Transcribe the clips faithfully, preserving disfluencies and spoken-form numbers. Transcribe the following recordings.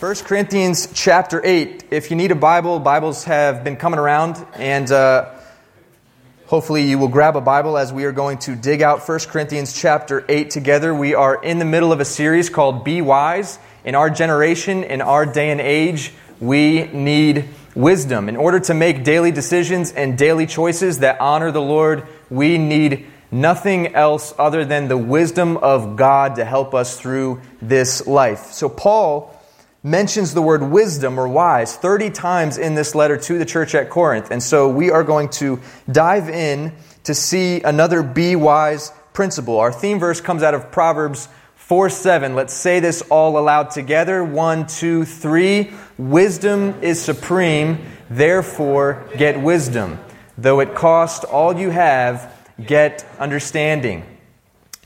First Corinthians chapter eight. If you need a Bible, Bibles have been coming around, and uh, hopefully you will grab a Bible as we are going to dig out First Corinthians chapter eight together. We are in the middle of a series called Be Wise. In our generation, in our day and age, we need wisdom. In order to make daily decisions and daily choices that honor the Lord, we need nothing else other than the wisdom of God to help us through this life. So Paul mentions the word wisdom or wise thirty times in this letter to the church at Corinth. And so we are going to dive in to see another be wise principle. Our theme verse comes out of Proverbs four seven. Let's say this all aloud together. One, two, three. Wisdom is supreme, therefore get wisdom. Though it cost all you have, get understanding.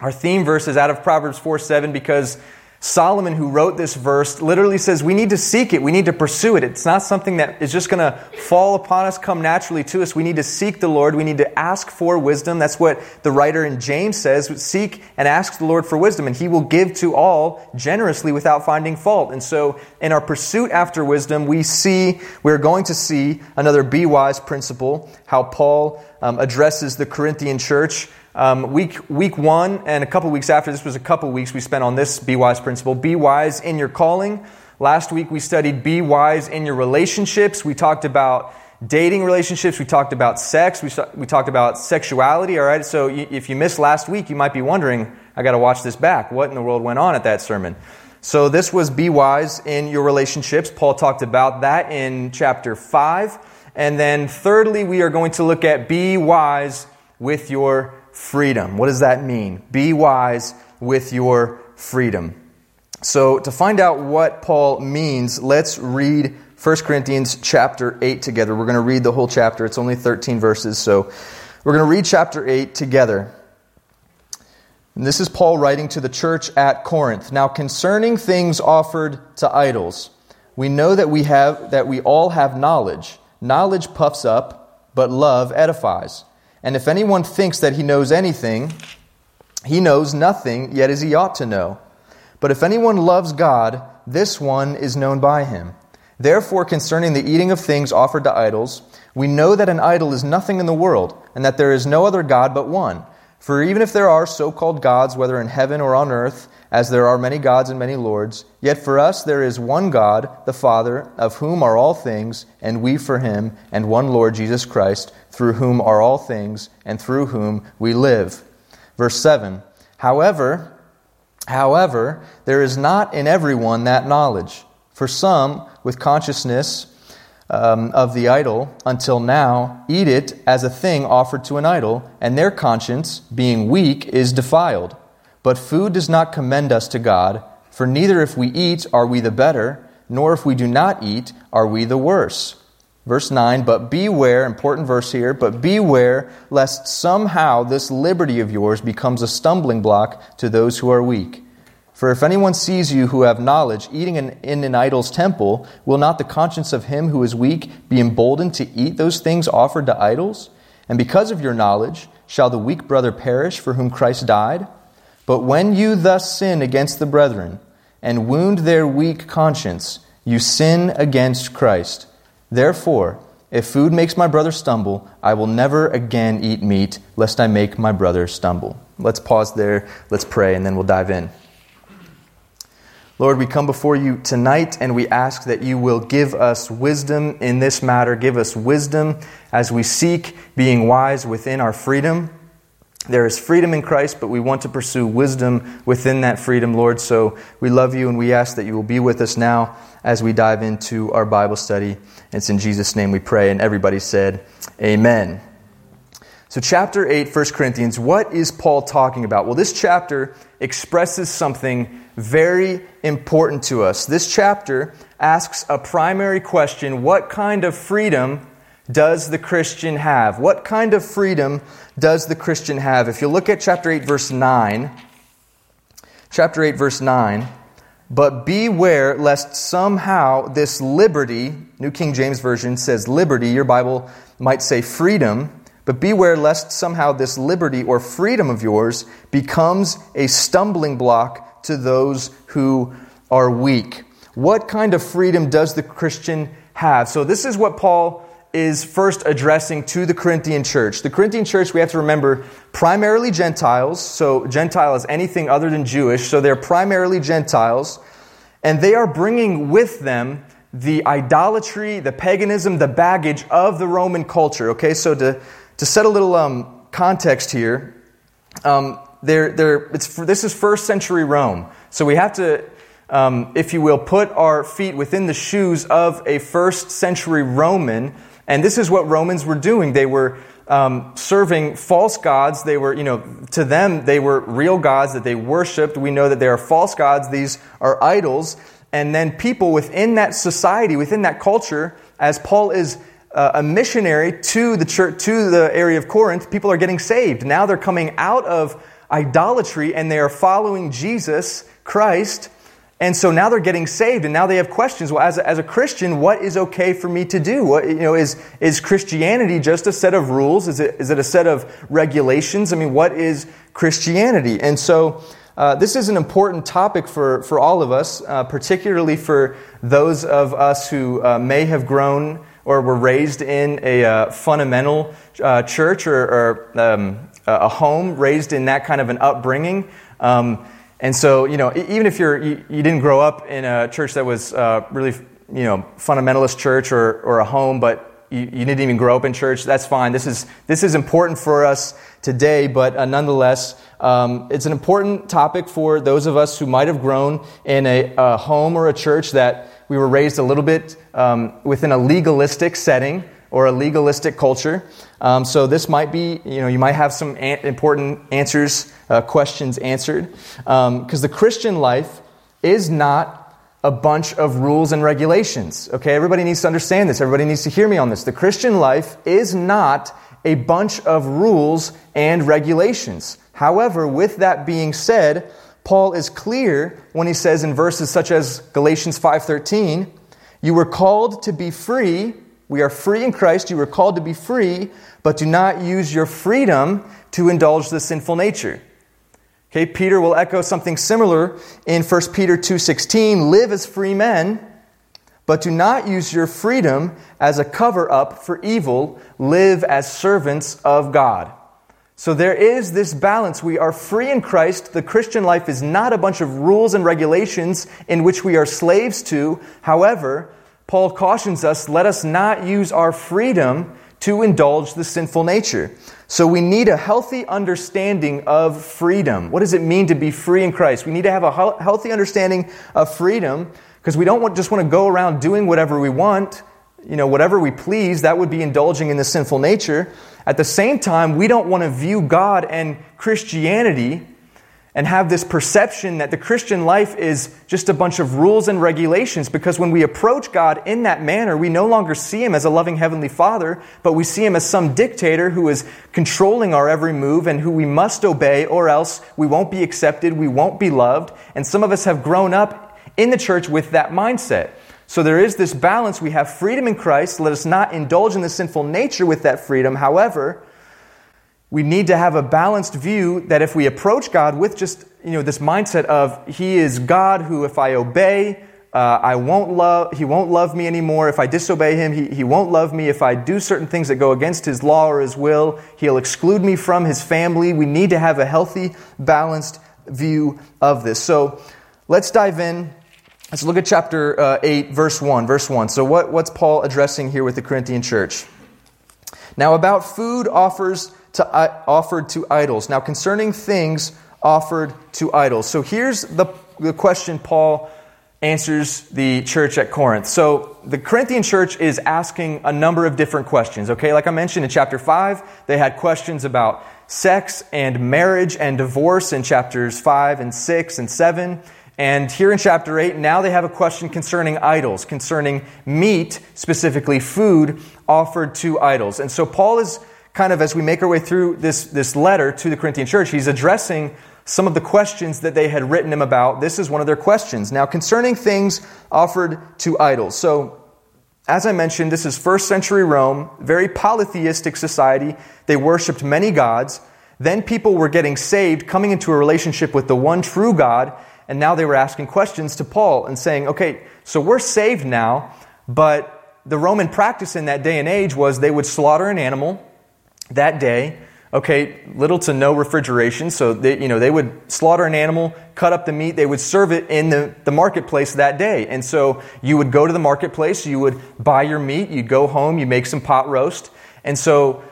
Our theme verse is out of Proverbs four seven because Solomon, who wrote this verse, literally says we need to seek it. We need to pursue it. It's not something that is just going to fall upon us, come naturally to us. We need to seek the Lord. We need to ask for wisdom. That's what the writer in James says. Seek and ask the Lord for wisdom, and He will give to all generously without finding fault. And so in our pursuit after wisdom, we see, we're going to see another be wise principle, how Paul um, addresses the Corinthian church. Um, week week one and a couple weeks after, this was a couple weeks we spent on this be wise principle. Be wise in your calling. Last week we studied be wise in your relationships. We talked about dating relationships. We talked about sex. We we talked about sexuality. All right. So y- if you missed last week, you might be wondering, I got to watch this back. What in the world went on at that sermon? So this was be wise in your relationships. Paul talked about that in chapter five. And then thirdly, we are going to look at be wise with your freedom. What does that mean? Be wise with your freedom. So to find out what Paul means, let's read First Corinthians chapter eight together. We're going to read the whole chapter. It's only thirteen verses, so we're going to read chapter eight together. And this is Paul writing to the church at Corinth. Now concerning things offered to idols, we know that we have that we all have knowledge. Knowledge puffs up, but love edifies. And if anyone thinks that he knows anything, he knows nothing, yet as he ought to know. But if anyone loves God, this one is known by him. Therefore, concerning the eating of things offered to idols, we know that an idol is nothing in the world, and that there is no other God but one. For even if there are so-called gods, whether in heaven or on earth, as there are many gods and many lords, yet for us there is one God, the Father, of whom are all things, and we for him, and one Lord Jesus Christ, through whom are all things, and through whom we live. Verse seven, However, however, there is not in everyone that knowledge. For some, with consciousness Um, of the idol until now eat it as a thing offered to an idol, and their conscience, being weak, is defiled. But food does not commend us to God, for neither if we eat are we the better, nor if we do not eat are we the worse. Verse nine, but beware, important verse here, but beware lest somehow this liberty of yours becomes a stumbling block to those who are weak. For if anyone sees you who have knowledge eating in, in an idol's temple, will not the conscience of him who is weak be emboldened to eat those things offered to idols? And because of your knowledge, shall the weak brother perish for whom Christ died? But when you thus sin against the brethren, and wound their weak conscience, you sin against Christ. Therefore, if food makes my brother stumble, I will never again eat meat, lest I make my brother stumble. Let's pause there, let's pray, and then we'll dive in. Lord, we come before you tonight and we ask that you will give us wisdom in this matter. Give us wisdom as we seek being wise within our freedom. There is freedom in Christ, but we want to pursue wisdom within that freedom, Lord. So we love you and we ask that you will be with us now as we dive into our Bible study. It's in Jesus' name we pray. And everybody said, amen. So chapter eight, First Corinthians, what is Paul talking about? Well, this chapter expresses something very important to us. This chapter asks a primary question: what kind of freedom does the Christian have? What kind of freedom does the Christian have? If you look at chapter eight, verse nine, chapter eight, verse nine, but beware lest somehow this liberty, New King James Version says liberty, your Bible might say freedom, but beware lest somehow this liberty or freedom of yours becomes a stumbling block to those who are weak. What kind of freedom does the Christian have? So this is what Paul is first addressing to the Corinthian church. The Corinthian church, we have to remember, primarily Gentiles. So Gentile is anything other than Jewish. So they're primarily Gentiles. And they are bringing with them the idolatry, the paganism, the baggage of the Roman culture. Okay, so to, to set a little um, context here, um, they're, they're, it's, this is first century Rome. So we have to, um, if you will, put our feet within the shoes of a first century Roman. And this is what Romans were doing. They were um, serving false gods. They were, you know, to them, they were real gods that they worshipped. We know that they are false gods. These are idols. And then people within that society, within that culture, as Paul is uh, a missionary to the church, to the area of Corinth, people are getting saved. Now they're coming out of idolatry and they are following Jesus Christ. And so now they're getting saved, and now they have questions. Well, as a, as a Christian, what is okay for me to do? What, you know, is is Christianity just a set of rules? Is it is it a set of regulations? I mean, what is Christianity? And so uh, this is an important topic for for all of us, uh, particularly for those of us who uh, may have grown or were raised in a uh, fundamental uh, church or, or um, a home raised in that kind of an upbringing. Um, And so, you know, even if you're, you, you didn't grow up in a church that was uh, really, you know, fundamentalist church or, or a home, but you, you didn't even grow up in church, that's fine. This is this is important for us today, but uh, nonetheless, um, it's an important topic for those of us who might have grown in a, a home or a church that we were raised a little bit um, within a legalistic setting or a legalistic culture. Um, so this might be, you know, you might have some an- important answers, uh, questions answered. Um, because the Christian life is not a bunch of rules and regulations. Okay, everybody needs to understand this. Everybody needs to hear me on this. The Christian life is not a bunch of rules and regulations. However, with that being said, Paul is clear when he says in verses such as Galatians five thirteen, you were called to be free. We are free in Christ. You were called to be free, but do not use your freedom to indulge the sinful nature. Okay, Peter will echo something similar in First Peter two sixteen. Live as free men, but do not use your freedom as a cover-up for evil. Live as servants of God. So there is this balance. We are free in Christ. The Christian life is not a bunch of rules and regulations in which we are slaves to. However, Paul cautions us, let us not use our freedom to indulge the sinful nature. So we need a healthy understanding of freedom. What does it mean to be free in Christ? We need to have a healthy understanding of freedom because we don't want, just want to go around doing whatever we want, you know, whatever we please. That would be indulging in the sinful nature. At the same time, we don't want to view God and Christianity and have this perception that the Christian life is just a bunch of rules and regulations, because when we approach God in that manner, we no longer see Him as a loving Heavenly Father, but we see Him as some dictator who is controlling our every move and who we must obey, or else we won't be accepted, we won't be loved. And some of us have grown up in the church with that mindset. So there is this balance. We have freedom in Christ. Let us not indulge in the sinful nature with that freedom. However, we need to have a balanced view that if we approach God with just, you know, this mindset of He is God who, if I obey, uh, I won't love, He won't love me anymore. If I disobey Him, he, he won't love me. If I do certain things that go against His law or His will, He'll exclude me from His family. We need to have a healthy, balanced view of this. So let's dive in. Let's look at chapter uh, eight, verse one. Verse one. So what, what's Paul addressing here with the Corinthian church? Now about food offers... To, uh, offered to idols. Now concerning things offered to idols. So here's the, the question Paul answers the church at Corinth. So the Corinthian church is asking a number of different questions. Okay, like I mentioned in chapter five, they had questions about sex and marriage and divorce in chapters five and six and seven. And here in chapter eight, now they have a question concerning idols, concerning meat, specifically food offered to idols. And so Paul is kind of, as we make our way through this, this letter to the Corinthian church, he's addressing some of the questions that they had written him about. This is one of their questions. Now, concerning things offered to idols. So, as I mentioned, this is first century Rome, very polytheistic society. They worshipped many gods. Then people were getting saved, coming into a relationship with the one true God, and now they were asking questions to Paul and saying, okay, So we're saved now, but the Roman practice in that day and age was they would slaughter an animal that day. Okay, little to no refrigeration, so they, you know, they would slaughter an animal, cut up the meat, they would serve it in the, the marketplace that day. And so you would go to the marketplace, you would buy your meat, you'd go home, you make some pot roast. And so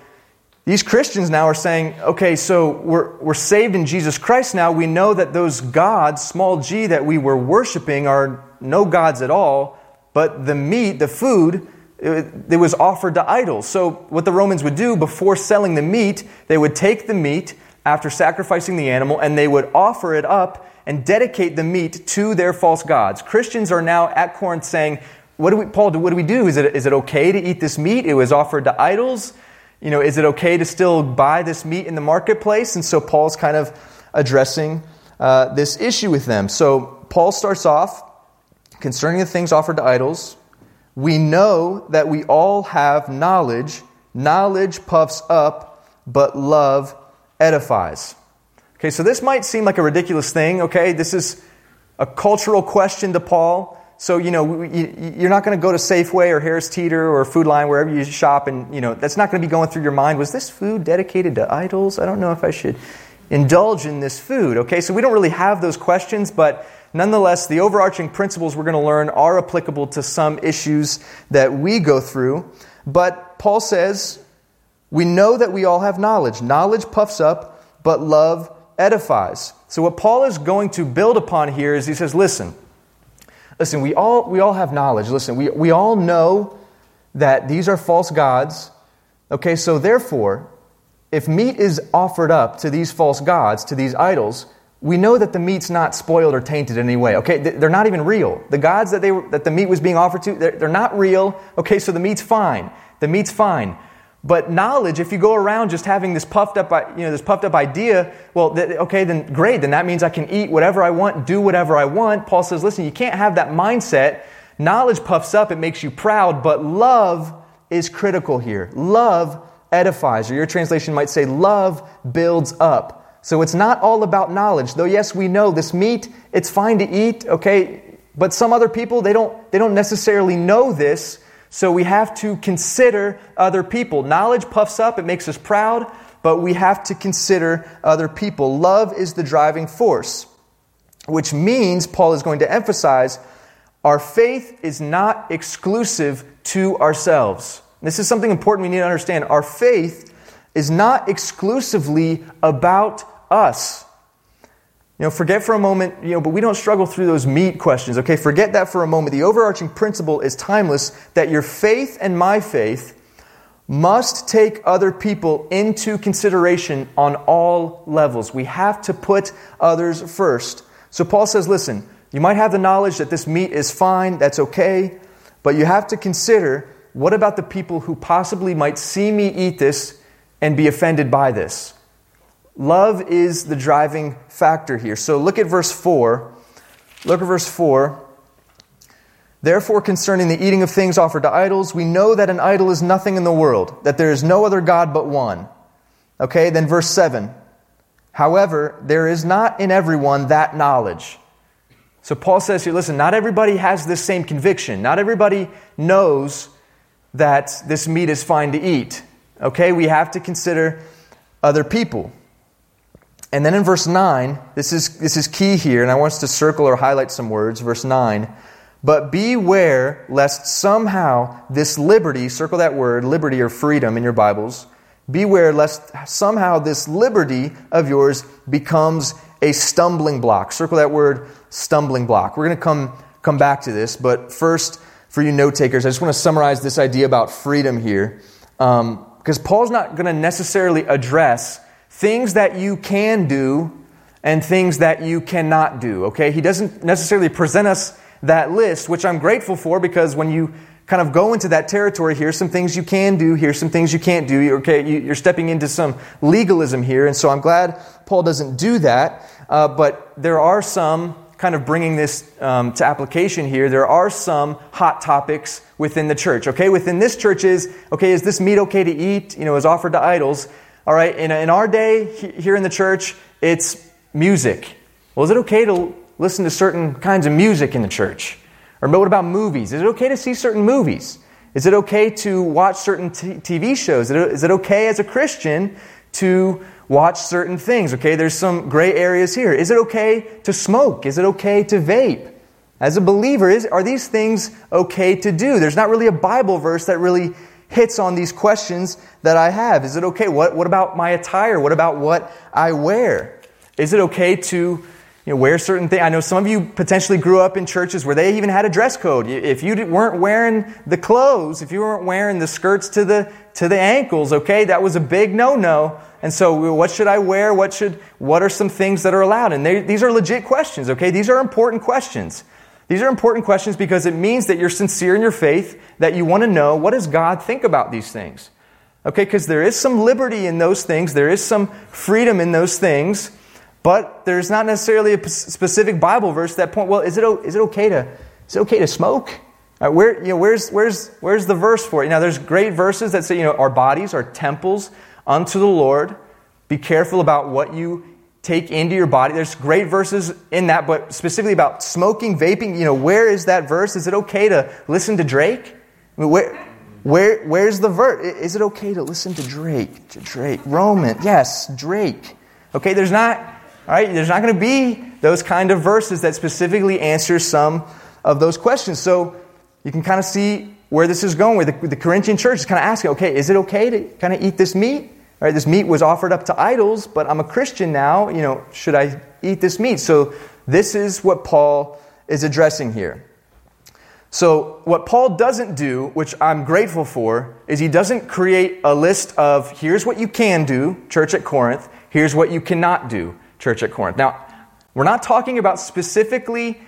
these Christians now are saying, okay, so we're we're saved in Jesus Christ now. We know that those gods, small g, that we were worshiping are no gods at all, but the meat, the food, it was offered to idols. So what the Romans would do before selling the meat, they would take the meat after sacrificing the animal and they would offer it up and dedicate the meat to their false gods. Christians are now at Corinth saying, "What do we, Paul? What do we do? Is it is it okay to eat this meat? It was offered to idols. You know, is it okay to still buy this meat in the marketplace?" And so Paul's kind of addressing uh, this issue with them. So Paul starts off concerning the things offered to idols. We know that we all have knowledge. Knowledge puffs up, but love edifies. Okay, so this might seem like a ridiculous thing, okay? This is a cultural question to Paul. So, you know, you're not going to go to Safeway or Harris Teeter or Food Lion, wherever you shop, and, you know, that's not going to be going through your mind. Was this food dedicated to idols? I don't know if I should indulge in this food, okay? So we don't really have those questions, but nonetheless, the overarching principles we're going to learn are applicable to some issues that we go through. But Paul says, we know that we all have knowledge. Knowledge puffs up, but love edifies. So what Paul is going to build upon here is he says, listen, listen, we all we all have knowledge. Listen, we, we all know that these are false gods. Okay, so therefore, if meat is offered up to these false gods, to these idols, we know that the meat's not spoiled or tainted in any way. Okay, they're not even real. The gods that they were, that the meat was being offered to, they're, they're not real. Okay, so the meat's fine. The meat's fine. But knowledge, if you go around just having this puffed up, you know, this puffed up idea, well, th- okay, then great. Then that means I can eat whatever I want, do whatever I want. Paul says, listen, you can't have that mindset. Knowledge puffs up, it makes you proud, but love is critical here. Love edifies, or your translation might say love builds up. So it's not all about knowledge, though yes, we know this meat, it's fine to eat, okay, but some other people, they don't they don't necessarily know this, so we have to consider other people. Knowledge puffs up, it makes us proud, but we have to consider other people. Love is the driving force, which means, Paul is going to emphasize, our faith is not exclusive to ourselves. This is something important we need to understand. Our faith is not exclusively about us. You know, forget for a moment, you know, but we don't struggle through those meat questions, okay? Forget that for a moment. The overarching principle is timeless, that your faith and my faith must take other people into consideration on all levels. We have to put others first. So Paul says, listen, you might have the knowledge that this meat is fine, that's okay, but you have to consider, what about the people who possibly might see me eat this and be offended by this? Love is the driving factor here. So look at verse four. Look at verse four. Therefore, concerning the eating of things offered to idols, we know that an idol is nothing in the world, that there is no other God but one. Okay, then verse seven. However, there is not in everyone that knowledge. So Paul says here, listen, not everybody has this same conviction. Not everybody knows that this meat is fine to eat. Okay, we have to consider other people. And then in verse nine, this is this is key here, and I want us to circle or highlight some words. Verse nine, but beware lest somehow this liberty, circle that word, liberty or freedom in your Bibles, beware lest somehow this liberty of yours becomes a stumbling block. Circle that word, stumbling block. We're going to come come back to this, but first, for you note takers, I just want to summarize this idea about freedom here. Um, because Paul's not going to necessarily address things that you can do and things that you cannot do, okay? He doesn't necessarily present us that list, which I'm grateful for, because when you kind of go into that territory, here's some things you can do, here's some things you can't do, okay? You're stepping into some legalism here, and so I'm glad Paul doesn't do that. Uh, but there are some, kind of bringing this um, to application here, there are some hot topics within the church. Okay, within this church is, okay, is this meat okay to eat? You know, is offered to idols. All right, in, in our day, here in the church, it's music. Well, is it okay to listen to certain kinds of music in the church? Or what about movies? Is it okay to see certain movies? Is it okay to watch certain t- TV shows? Is it okay as a Christian to watch certain things? Okay, there's some gray areas here. Is it okay to smoke? Is it okay to vape? As a believer, is, are these things okay to do? There's not really a Bible verse that really hits on these questions that I have. Is it okay? What, what about my attire? What about what I wear? Is it okay to... You know, wear certain things. I know some of you potentially grew up in churches where they even had a dress code. If you weren't wearing the clothes, if you weren't wearing the skirts to the to the ankles, okay, that was a big no-no. And so, what should I wear? What should? What are some things that are allowed? And they, these are legit questions, okay? These are important questions. These are important questions because it means that you're sincere in your faith, that you want to know what does God think about these things, okay? Because there is some liberty in those things. There is some freedom in those things. But there's not necessarily a specific Bible verse that point. Well, is it is it okay to is it okay to smoke? Right, where you know where's where's where's the verse for it? Now there's great verses that say you know our bodies are temples unto the Lord. Be careful about what you take into your body. There's great verses in that, but specifically about smoking, vaping. You know where is that verse? Is it okay to listen to Drake? I mean, where where where's the verse? Is it okay to listen to Drake? To Drake, Roman, yes, Drake. Okay, there's not. All right, there's not going to be those kind of verses that specifically answer some of those questions. So you can kind of see where this is going. Where the, the Corinthian church is kind of asking, okay, is it okay to kind of eat this meat? All right, this meat was offered up to idols, but I'm a Christian now. You know, should I eat this meat? So this is what Paul is addressing here. So what Paul doesn't do, which I'm grateful for, is he doesn't create a list of here's what you can do, church at Corinth. Here's what you cannot do. Church at Corinth. Now, we're not talking about specifically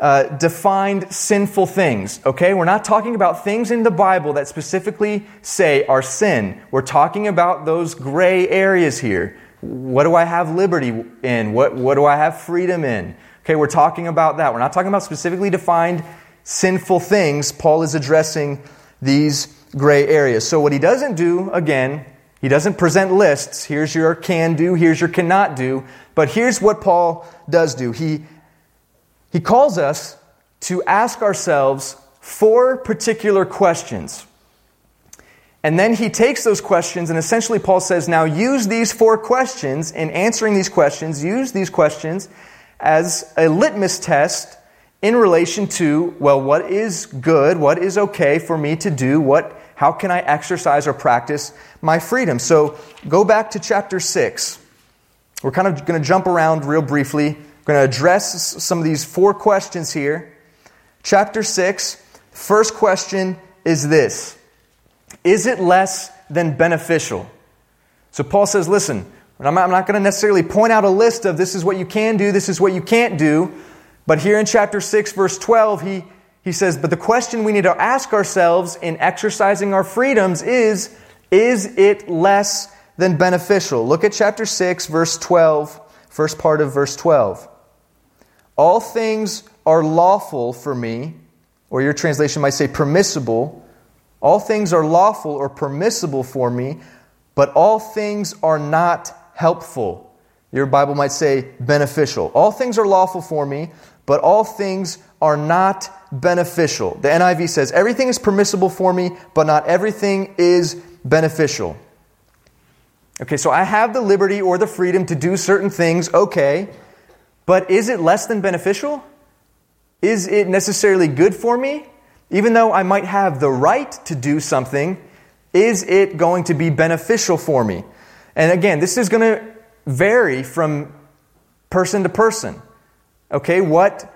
uh, defined sinful things, okay? We're not talking about things in the Bible that specifically say are sin. We're talking about those gray areas here. What do I have liberty in? What, what do I have freedom in? Okay, we're talking about that. We're not talking about specifically defined sinful things. Paul is addressing these gray areas. So what he doesn't do, again, he doesn't present lists. Here's your can do, here's your cannot do. But here's what Paul does do. He, he calls us to ask ourselves four particular questions. And then he takes those questions and essentially Paul says, now use these four questions in answering these questions. Use these questions as a litmus test in relation to, well, what is good? What is okay for me to do? What How can I exercise or practice my freedom? So go back to chapter six. We're kind of going to jump around real briefly. We're going to address some of these four questions here. Chapter six, first question is this. Is it less than beneficial? So Paul says, listen, I'm not going to necessarily point out a list of this is what you can do, this is what you can't do. But here in chapter six, verse twelve, he He says, but the question we need to ask ourselves in exercising our freedoms is, is it less than beneficial? Look at chapter six, verse twelve, first part of verse twelve. All things are lawful for me, or your translation might say permissible. All things are lawful or permissible for me, but all things are not helpful. Your Bible might say beneficial. All things are lawful for me, but all things are not beneficial. The N I V says, everything is permissible for me, but not everything is beneficial. Okay, so I have the liberty or the freedom to do certain things, okay, but is it less than beneficial? Is it necessarily good for me? Even though I might have the right to do something, is it going to be beneficial for me? And again, this is going to vary from person to person. Okay, what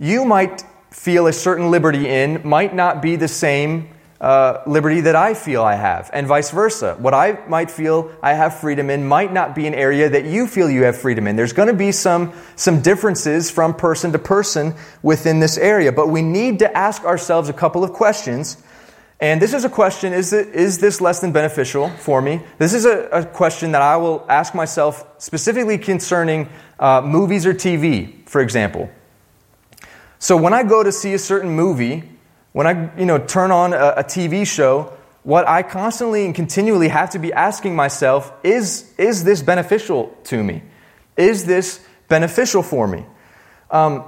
you might feel a certain liberty in might not be the same uh, liberty that I feel I have, and vice versa. What I might feel I have freedom in might not be an area that you feel you have freedom in. There's going to be some, some differences from person to person within this area, but we need to ask ourselves a couple of questions. And this is a question, is, it, is this less than beneficial for me? This is a, a question that I will ask myself specifically concerning uh, movies or T V, for example. So when I go to see a certain movie, when I you know turn on a, a T V show, what I constantly and continually have to be asking myself is, is this beneficial to me? Is this beneficial for me? Um,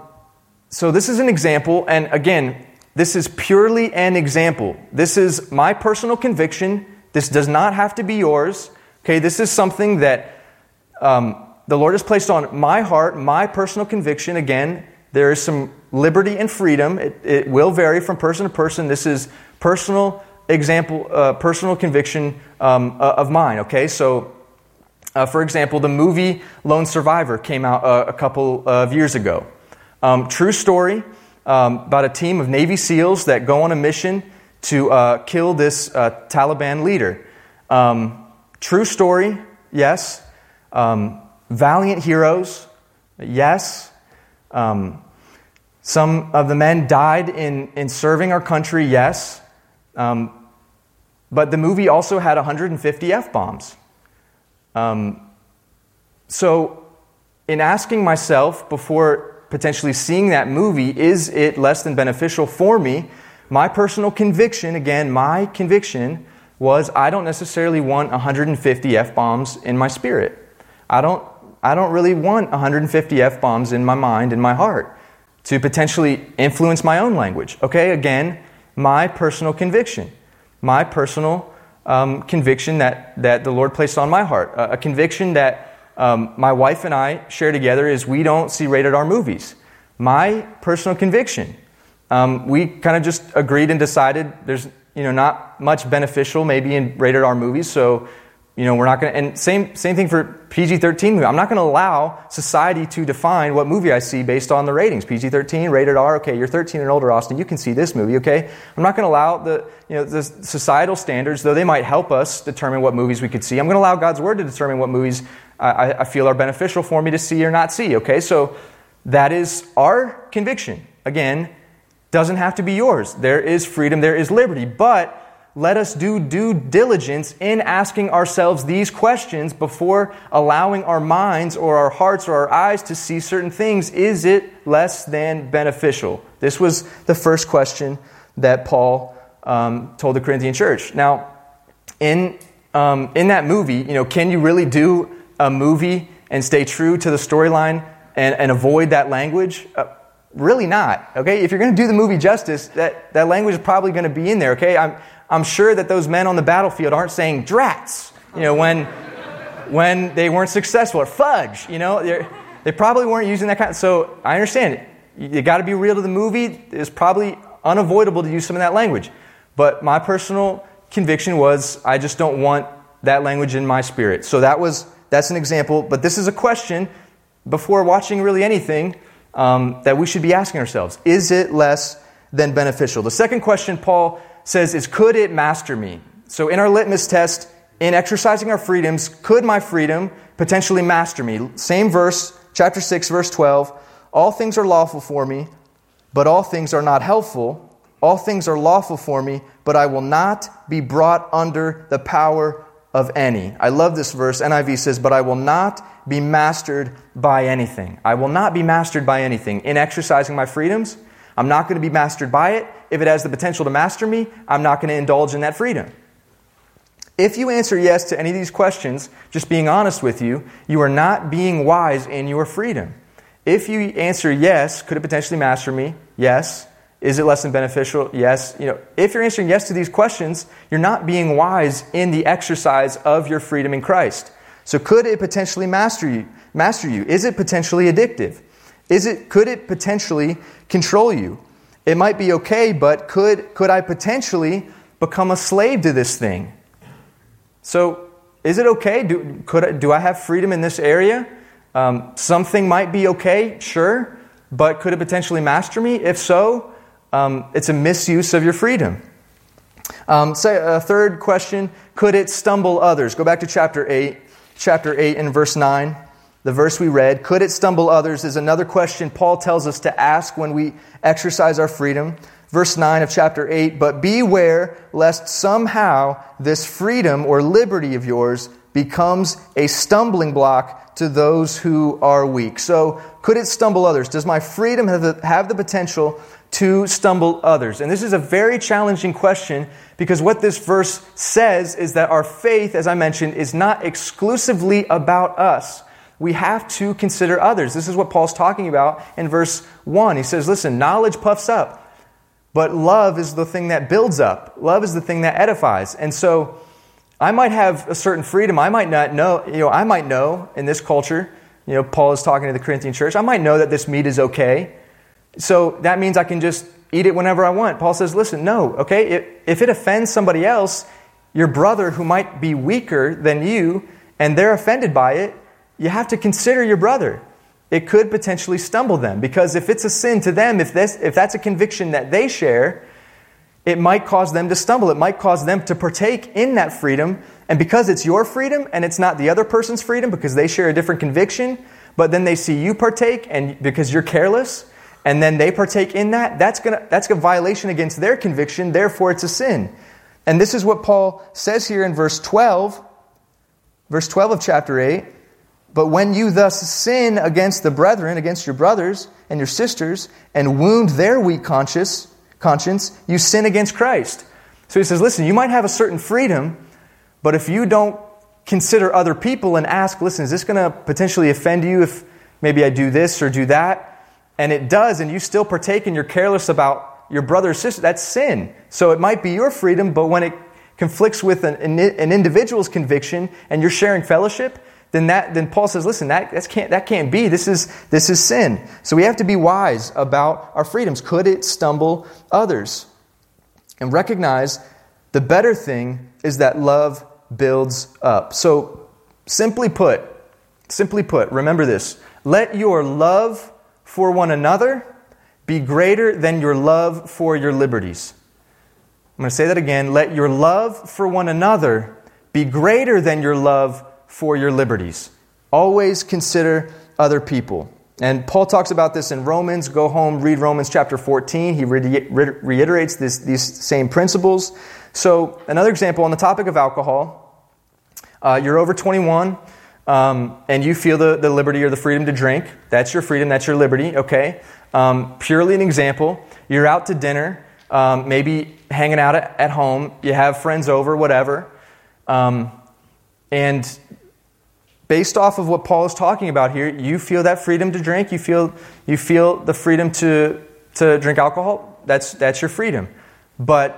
So this is an example, and again, this is purely an example. This is my personal conviction. This does not have to be yours. Okay, this is something that um, the Lord has placed on my heart, my personal conviction. Again, there is some liberty and freedom. It, it will vary from person to person. This is personal example, uh, personal conviction um, uh, of mine. Okay, so uh, for example, the movie Lone Survivor came out uh, a couple of years ago. Um, true story um, about a team of Navy SEALs that go on a mission to uh, kill this uh, Taliban leader. Um, true story, yes. Um, valiant heroes, yes. Um, some of the men died in, in serving our country, yes. Um, but the movie also had one hundred fifty F-bombs. Um, so in asking myself before potentially seeing that movie, is it less than beneficial for me? My personal conviction, again, my conviction was I don't necessarily want one hundred fifty F-bombs in my spirit. I don't I don't really want one hundred fifty F-bombs in my mind, in my heart, to potentially influence my own language. Okay, again, my personal conviction. My personal um, conviction that, that the Lord placed on my heart. A, a conviction that Um, my wife and I share together is we don't see rated R movies. My personal conviction, um, we kind of just agreed and decided there's you know not much beneficial maybe in rated R movies, so you know we're not going to. And same same thing for P G thirteen movie. I'm not going to allow society to define what movie I see based on the ratings. P G thirteen, rated R. Okay, you're thirteen and older, Austin. You can see this movie. Okay, I'm not going to allow the you know the societal standards, though they might help us determine what movies we could see. I'm going to allow God's word to determine what movies I, I feel are beneficial for me to see or not see. Okay, so that is our conviction. Again, doesn't have to be yours. There is freedom, there is liberty, but let us do due diligence in asking ourselves these questions before allowing our minds or our hearts or our eyes to see certain things. Is it less than beneficial? This was the first question that Paul um, told the Corinthian church. Now, in um, in that movie, you know, can you really do a movie and stay true to the storyline and, and avoid that language? Uh, really not. Okay, if you're going to do the movie justice, that, that language is probably going to be in there. Okay, I'm I'm sure that those men on the battlefield aren't saying drats, you know, when when they weren't successful, or fudge, you know, they they probably weren't using that kind. Of, so I understand it. You got to be real to the movie. It's probably unavoidable to use some of that language. But my personal conviction was I just don't want that language in my spirit. So that was. That's an example, but this is a question before watching really anything um, that we should be asking ourselves. Is it less than beneficial? The second question Paul says is, could it master me? So in our litmus test, in exercising our freedoms, could my freedom potentially master me? Same verse, chapter six, verse twelve. All things are lawful for me, but all things are not helpful. All things are lawful for me, but I will not be brought under the power of of any. I love this verse. N I V says, but I will not be mastered by anything. I will not be mastered by anything. In exercising my freedoms, I'm not going to be mastered by it. If it has the potential to master me, I'm not going to indulge in that freedom. If you answer yes to any of these questions, just being honest with you, you are not being wise in your freedom. If you answer yes, could it potentially master me? Yes. Is it less than beneficial? Yes. You know, if you're answering yes to these questions, you're not being wise in the exercise of your freedom in Christ. So could it potentially master you? Master you? Is it potentially addictive? Is it could it potentially control you? It might be okay, but could could I potentially become a slave to this thing? So is it okay? Do could do I have freedom in this area? Um, something might be okay, sure, but could it potentially master me? If so, Um, it's a misuse of your freedom. Um, so a third question, could it stumble others? Go back to chapter eight, chapter eight and verse nine, the verse we read. Could it stumble others is another question Paul tells us to ask when we exercise our freedom. Verse nine of chapter eight, but beware lest somehow this freedom or liberty of yours becomes a stumbling block to those who are weak. So could it stumble others? Does my freedom have the, have the potential to stumble others? And this is a very challenging question because what this verse says is that our faith, as I mentioned, is not exclusively about us. We have to consider others. This is what Paul's talking about in verse one. He says, listen, knowledge puffs up, but love is the thing that builds up. Love is the thing that edifies. And so I might have a certain freedom. I might not know, you know, I might know in this culture, you know, Paul is talking to the Corinthian church. I might know that this meat is okay. So that means I can just eat it whenever I want. Paul says, listen, no, okay? If it offends somebody else, your brother who might be weaker than you, and they're offended by it, you have to consider your brother. It could potentially stumble them, because if it's a sin to them, if this, if that's a conviction that they share, it might cause them to stumble. It might cause them to partake in that freedom. And because it's your freedom and it's not the other person's freedom because they share a different conviction, but then they see you partake and because you're careless, and then they partake in that, that's gonna that's a violation against their conviction. Therefore, it's a sin. And this is what Paul says here in verse twelve, verse twelve of chapter eight. But when you thus sin against the brethren, against your brothers and your sisters, and wound their weak conscience, conscience, you sin against Christ. So he says, listen, you might have a certain freedom, but if you don't consider other people and ask, listen, is this going to potentially offend you if maybe I do this or do that? And it does, and you still partake and you're careless about your brother or sister, that's sin. So it might be your freedom, but when it conflicts with an, an individual's conviction and you're sharing fellowship, Then that, then Paul says, listen, that that's can't that can't be. This is this is sin. So we have to be wise about our freedoms. Could it stumble others? And recognize the better thing is that love builds up. So simply put, simply put, remember this: let your love for one another be greater than your love for your liberties. I'm going to say that again. Let your love for one another be greater than your love for your liberties. Always consider other people. And Paul talks about this in Romans. Go home, read Romans chapter fourteen. He re- re- reiterates this, these same principles. So another example on the topic of alcohol, uh, you're over twenty-one um, and you feel the, the liberty or the freedom to drink. That's your freedom. That's your liberty. Okay. Um, purely an example. You're out to dinner, um, maybe hanging out at, at home. You have friends over, whatever. Um, and Based off of what Paul is talking about here, you feel that freedom to drink. You feel you feel the freedom to to drink alcohol. That's that's your freedom. But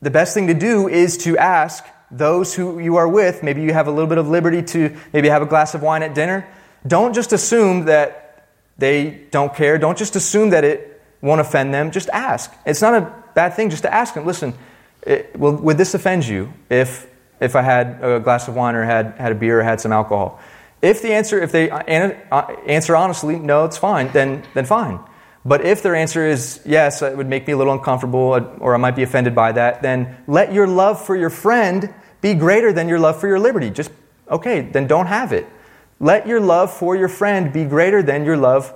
the best thing to do is to ask those who you are with. Maybe you have a little bit of liberty to maybe have a glass of wine at dinner. Don't just assume that they don't care. Don't just assume that it won't offend them. Just ask. It's not a bad thing just to ask them. Listen, it, will, would this offend you if? If I had a glass of wine or had, had a beer or had some alcohol? If the answer, if they answer honestly, no, it's fine, then then fine. But if their answer is, yes, it would make me a little uncomfortable or I might be offended by that, then let your love for your friend be greater than your love for your liberty. Just, okay, then don't have it. Let your love for your friend be greater than your love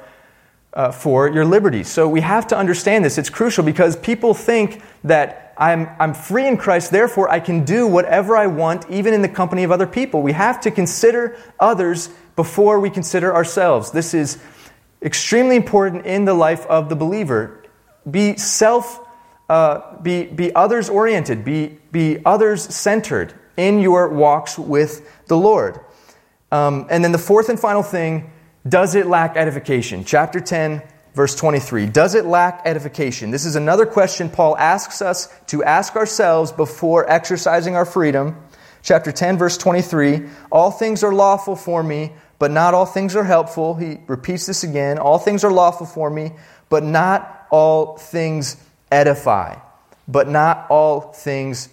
uh, for your liberty. So we have to understand this. It's crucial because people think that I'm I'm free in Christ, therefore I can do whatever I want, even in the company of other people. We have to consider others before we consider ourselves. This is extremely important in the life of the believer. Be self, uh, be be others-oriented, be be others-centered in your walks with the Lord. Um, and then the fourth and final thing: does it lack edification? Chapter ten. Verse twenty-three, does it lack edification? This is another question Paul asks us to ask ourselves before exercising our freedom. Chapter ten, verse twenty-three, all things are lawful for me, but not all things are helpful. He repeats this again. All things are lawful for me, but not all things edify. But not all things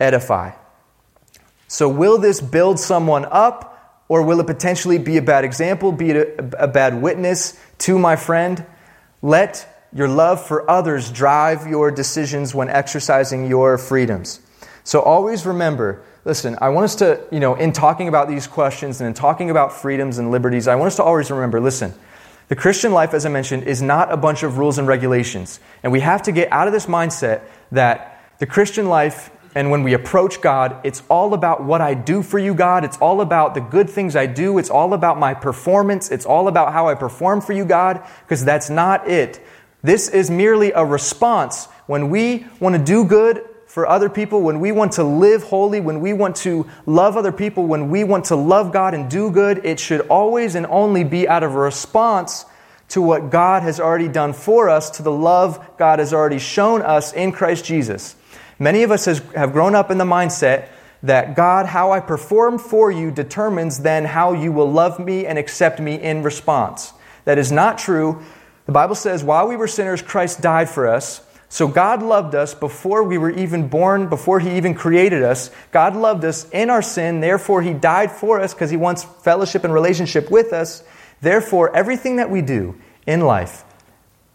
edify. So will this build someone up? Or will it potentially be a bad example, be it a, a bad witness to my friend? Let your love for others drive your decisions when exercising your freedoms. So always remember, listen, I want us to, you know, in talking about these questions and in talking about freedoms and liberties, I want us to always remember, listen, the Christian life, as I mentioned, is not a bunch of rules and regulations. And we have to get out of this mindset that the Christian life, and when we approach God, it's all about what I do for you, God. It's all about the good things I do. It's all about my performance. It's all about how I perform for you, God, because that's not it. This is merely a response. When we want to do good for other people, when we want to live holy, when we want to love other people, when we want to love God and do good, it should always and only be out of a response to what God has already done for us, to the love God has already shown us in Christ Jesus. Many of us has, have grown up in the mindset that God, how I perform for you determines then how you will love me and accept me in response. That is not true. The Bible says, while we were sinners, Christ died for us. So God loved us before we were even born, before He even created us. God loved us in our sin, therefore He died for us because He wants fellowship and relationship with us. Therefore, everything that we do in life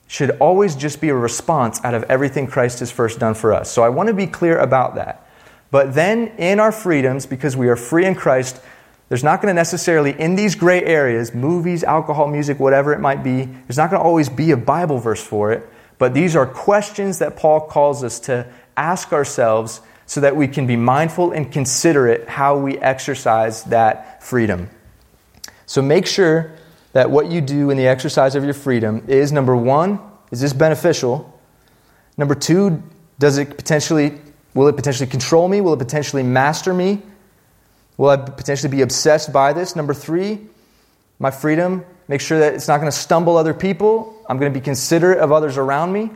should always just be a response out of everything Christ has first done for us. So I want to be clear about that. But then in our freedoms, because we are free in Christ, there's not going to necessarily, in these gray areas, movies, alcohol, music, whatever it might be, there's not going to always be a Bible verse for it. But these are questions that Paul calls us to ask ourselves so that we can be mindful and considerate how we exercise that freedom. So make sure that what you do in the exercise of your freedom is, number one, is this beneficial? Number two, does it potentially, will it potentially control me? Will it potentially master me? Will I potentially be obsessed by this? Number three, my freedom, make sure that it's not going to stumble other people. I'm going to be considerate of others around me.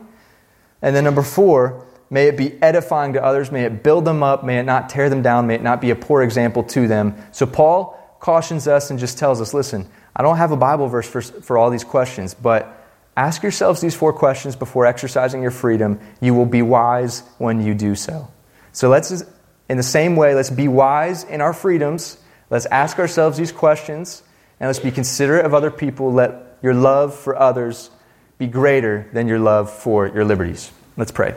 And then number four, may it be edifying to others. May it build them up. May it not tear them down. May it not be a poor example to them. So Paul cautions us and just tells us, listen, I don't have a Bible verse for, for all these questions, but ask yourselves these four questions before exercising your freedom. You will be wise when you do so. So let's, in the same way, let's be wise in our freedoms. Let's ask ourselves these questions. And let's be considerate of other people. Let your love for others be greater than your love for your liberties. Let's pray.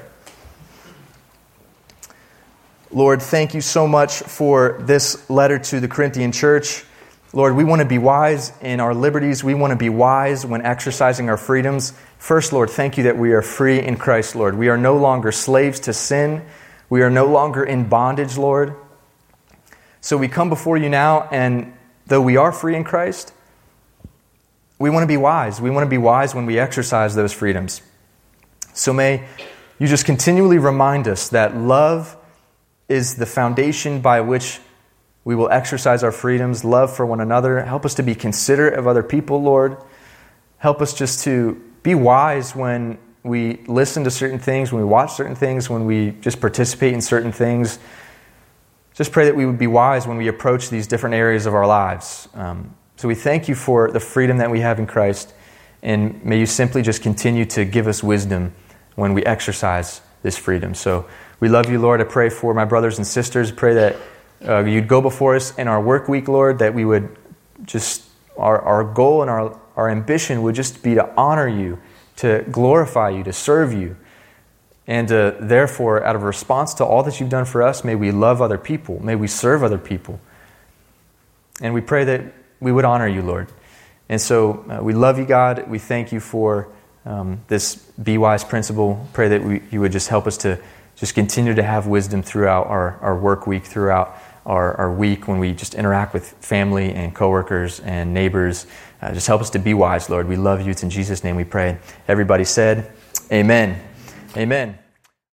Lord, thank you so much for this letter to the Corinthian church. Lord, we want to be wise in our liberties. We want to be wise when exercising our freedoms. First, Lord, thank you that we are free in Christ, Lord. We are no longer slaves to sin. We are no longer in bondage, Lord. So we come before you now, and though we are free in Christ, we want to be wise. We want to be wise when we exercise those freedoms. So may you just continually remind us that love is the foundation by which we will exercise our freedoms, love for one another. Help us to be considerate of other people, Lord. Help us just to be wise when we listen to certain things, when we watch certain things, when we just participate in certain things. Just pray that we would be wise when we approach these different areas of our lives. Um, so we thank you for the freedom that we have in Christ, and may you simply just continue to give us wisdom when we exercise this freedom. So we love you, Lord. I pray for my brothers and sisters. Pray that uh, you'd go before us in our work week, Lord, that we would just, our, our goal and our, our ambition would just be to honor you, to glorify you, to serve you. And uh, therefore, out of response to all that you've done for us, may we love other people. May we serve other people. And we pray that we would honor you, Lord. And so uh, we love you, God. We thank you for um, this be wise principle. Pray that we, you would just help us to just continue to have wisdom throughout our, our work week, throughout our, our week when we just interact with family and coworkers and neighbors. Uh, just help us to be wise, Lord. We love you. It's in Jesus' name we pray. Everybody said, amen. Amen.